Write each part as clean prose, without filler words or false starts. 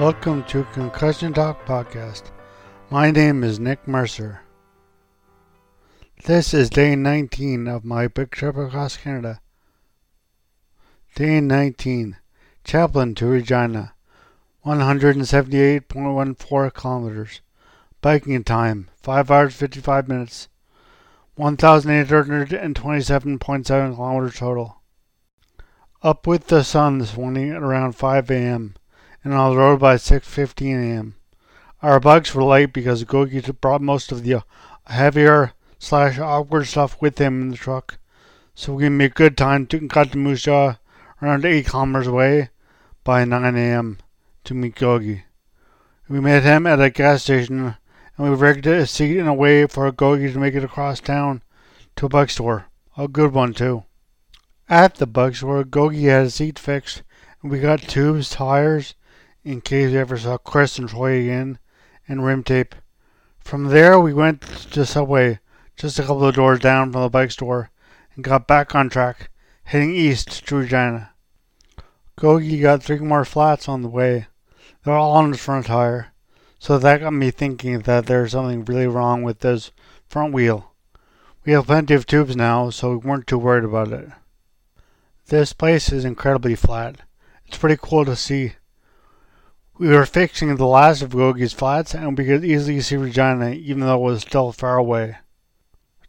Welcome to Concussion Talk Podcast. My name is Nick Mercer. This is day 19 of my big trip across Canada. Day 19, Chaplin to Regina, 178.14 kilometers. Biking time, 5 hours 55 minutes, 1,827.7 kilometers total. Up with the sun this morning at around 5 a.m. and on the road by 6:15 a.m. Our bikes were light because Gogi brought most of the heavier/awkward stuff with him in the truck, so we made good time to cut to Moose Jaw around 8 kilometers away by 9 a.m. to meet Gogi. We met him at a gas station, and we rigged a seat in a way for Gogi to make it across town to a bike store, a good one too. At the bike store, Gogi had a seat fixed, and we got tubes, tires, in case we ever saw Chris and Troy again, and rim tape. From there we went to Subway, just a couple of doors down from the bike store, and got back on track, heading east to Regina. Gogi got 3 more flats on the way. They were all on his front tire, so that got me thinking that there was something really wrong with this front wheel. We have plenty of tubes now, so we weren't too worried about it. This place is incredibly flat. It's pretty cool to see. We were fixing the last of Gogi's flats, and we could easily see Regina, even though it was still far away.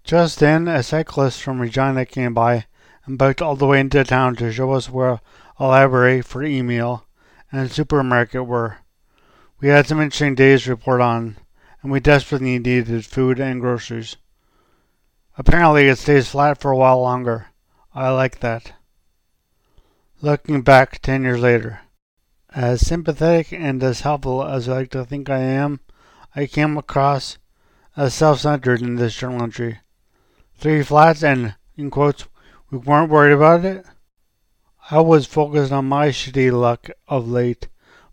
Just then, a cyclist from Regina came by and biked all the way into town to show us where a library for e-mail and a supermarket were. We had some interesting days to report on, and we desperately needed food and groceries. Apparently, it stays flat for a while longer. I like that. Looking back 10 years later, as sympathetic and as helpful as I like to think I am, I came across as self-centered in this journal entry. 3 flats and, in quotes, we weren't worried about it. I was focused on my shitty luck of late,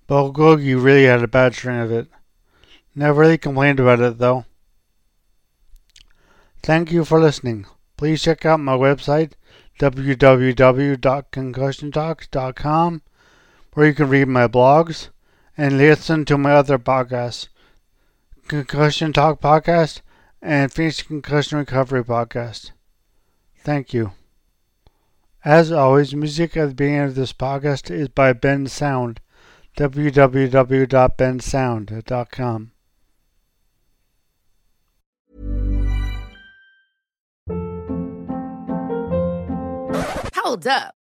but Gogi really had a bad string of it. Never really complained about it, though. Thank you for listening. Please check out my website, www.concussiontalks.com, where you can read my blogs and listen to my other podcasts, Concussion Talk Podcast and Finish Concussion Recovery Podcast. Thank you. As always, music at the beginning of this podcast is by Ben Sound, www.bensound.com. Hold up.